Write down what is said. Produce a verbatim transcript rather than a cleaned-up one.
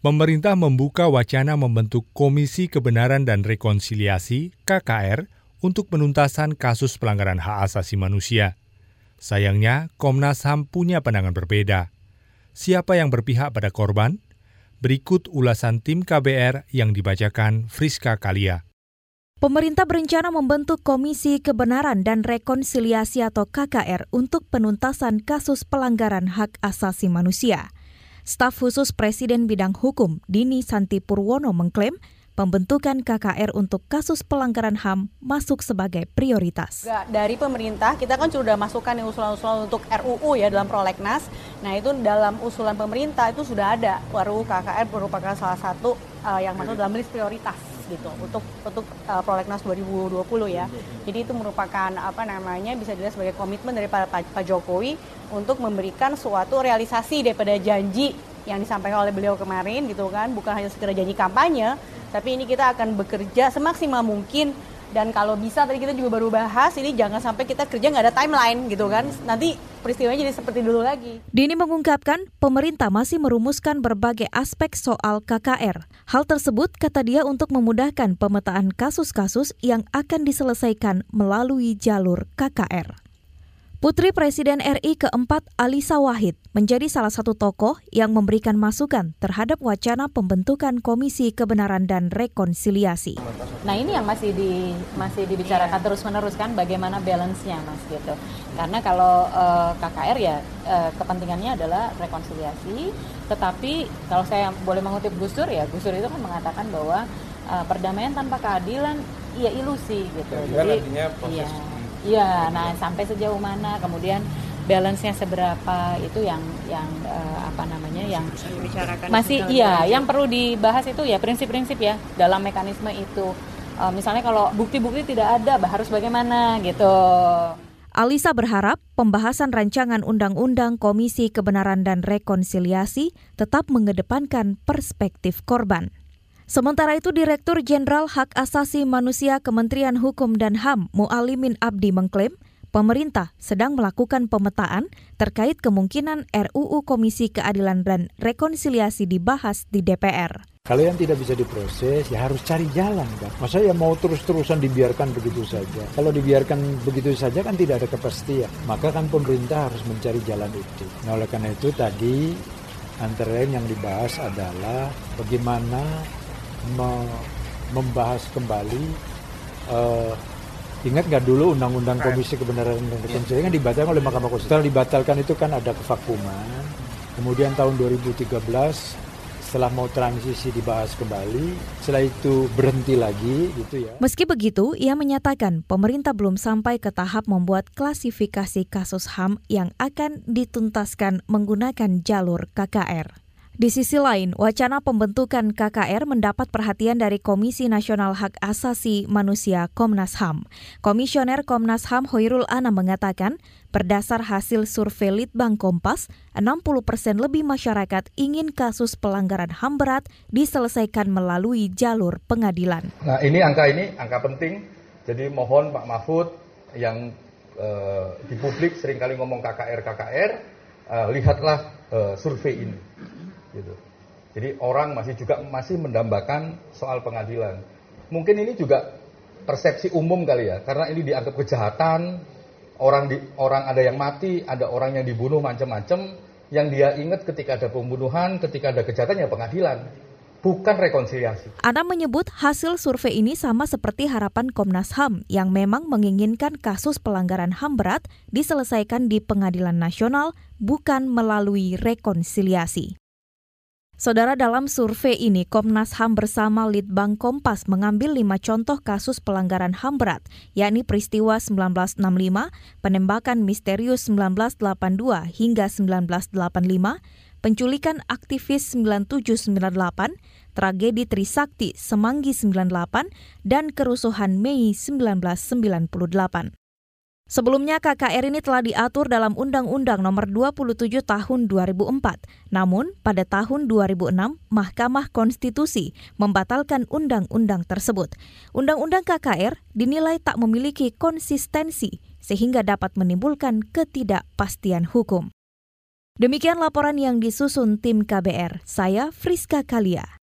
pemerintah membuka wacana membentuk Komisi Kebenaran dan Rekonsiliasi (K K R) untuk penuntasan kasus pelanggaran hak asasi manusia. Sayangnya, Komnas H A M punya pandangan berbeda. Siapa yang berpihak pada korban? Berikut ulasan tim K B R yang dibacakan Friska Kalia. Pemerintah berencana membentuk Komisi Kebenaran dan Rekonsiliasi atau K K R untuk penuntasan kasus pelanggaran hak asasi manusia. Staf khusus Presiden Bidang Hukum, Dini Santi Purwono, mengklaim pembentukan K K R untuk kasus pelanggaran H A M masuk sebagai prioritas. Dari pemerintah, kita kan sudah masukkan usulan-usulan untuk R U U ya dalam prolegnas. Nah itu dalam usulan pemerintah itu sudah ada. R U U K K R merupakan salah satu uh, yang masuk dalam list prioritas. Gitu untuk untuk uh, prolegnas dua ribu dua puluh ya. Jadi itu merupakan apa namanya bisa dilihat sebagai komitmen dari Pak, Pak Jokowi untuk memberikan suatu realisasi daripada janji yang disampaikan oleh beliau kemarin gitu kan, bukan hanya sekedar janji kampanye, tapi ini kita akan bekerja semaksimal mungkin dan kalau bisa tadi kita juga baru bahas ini jangan sampai kita kerja nggak ada timeline gitu kan. Nanti peristiwanya jadi seperti dulu lagi. Dini mengungkapkan, pemerintah masih merumuskan berbagai aspek soal K K R. Hal tersebut, kata dia, untuk memudahkan pemetaan kasus-kasus yang akan diselesaikan melalui jalur K K R. Putri Presiden R I keempat, Alisa Wahid, menjadi salah satu tokoh yang memberikan masukan terhadap wacana pembentukan Komisi Kebenaran dan Rekonsiliasi. Nah ini yang masih di masih dibicarakan yeah. terus-menerus kan, bagaimana balance-nya mas gitu. Karena kalau uh, K K R ya uh, kepentingannya adalah rekonsiliasi, tetapi kalau saya boleh mengutip Gus Dur ya, Gus Dur itu kan mengatakan bahwa uh, perdamaian tanpa keadilan ya ilusi gitu. Ya, jadi artinya proses ya. Ya, nah sampai sejauh mana, kemudian balance-nya seberapa itu yang yang uh, apa namanya yang masih iya yang perlu dibahas itu ya prinsip-prinsip ya dalam mekanisme itu. Uh, misalnya kalau bukti-bukti tidak ada, harus bagaimana gitu. Alisa berharap pembahasan rancangan undang-undang Komisi Kebenaran dan Rekonsiliasi tetap mengedepankan perspektif korban. Sementara itu, Direktur Jenderal Hak Asasi Manusia Kementerian Hukum dan H A M, Mualimin Abdi, mengklaim pemerintah sedang melakukan pemetaan terkait kemungkinan R U U Komisi Keadilan dan Rekonsiliasi dibahas di D P R. Kalau yang tidak bisa diproses, ya harus cari jalan, kan? Maksudnya ya mau terus-terusan dibiarkan begitu saja. Kalau dibiarkan begitu saja kan tidak ada kepastian. Maka kan pemerintah harus mencari jalan itu. Nah, oleh karena itu tadi antara lain yang dibahas adalah bagaimana membahas kembali uh, ingat nggak dulu undang-undang Komisi Kebenaran dan Rekonsiliasi kan dibatalkan oleh Mahkamah Konstitusi. Setelah dibatalkan itu kan ada kevakuman, kemudian tahun dua ribu tiga belas setelah mau transisi dibahas kembali, setelah itu berhenti lagi gitu ya. Meski begitu, ia menyatakan pemerintah belum sampai ke tahap membuat klasifikasi kasus H A M yang akan dituntaskan menggunakan jalur K K R. Di sisi lain, wacana pembentukan K K R mendapat perhatian dari Komisi Nasional Hak Asasi Manusia Komnas H A M. Komisioner Komnas H A M Hoirul Anam mengatakan, berdasar hasil survei Litbang Kompas, enam puluh persen lebih masyarakat ingin kasus pelanggaran H A M berat diselesaikan melalui jalur pengadilan. Nah ini angka ini, angka penting, jadi mohon Pak Mahfud yang eh, di publik seringkali ngomong K K R-K K R, eh, lihatlah eh, survei ini. Gitu. Jadi orang masih juga masih mendambakan soal pengadilan. Mungkin ini juga persepsi umum kali ya, karena ini dianggap kejahatan, orang di, orang ada yang mati, ada orang yang dibunuh macam-macam, yang dia ingat ketika ada pembunuhan, ketika ada kejahatan ya pengadilan, bukan rekonsiliasi. Anam menyebut hasil survei ini sama seperti harapan Komnas H A M yang memang menginginkan kasus pelanggaran H A M berat diselesaikan di Pengadilan Nasional, bukan melalui rekonsiliasi. Saudara, dalam survei ini, Komnas H A M bersama Litbang Kompas mengambil lima contoh kasus pelanggaran H A M berat, yakni peristiwa seribu sembilan ratus enam puluh lima, penembakan misterius seribu sembilan ratus delapan puluh dua hingga seribu sembilan ratus delapan puluh lima, penculikan aktivis sembilan tujuh sembilan delapan, tragedi Trisakti Semanggi sembilan delapan, dan kerusuhan Mei sembilan belas sembilan puluh delapan. Sebelumnya K K R ini telah diatur dalam Undang-Undang Nomor dua puluh tujuh Tahun dua ribu empat. Namun, pada tahun dua ribu enam, Mahkamah Konstitusi membatalkan undang-undang tersebut. Undang-undang K K R dinilai tak memiliki konsistensi sehingga dapat menimbulkan ketidakpastian hukum. Demikian laporan yang disusun tim K B R. Saya Friska Kalia.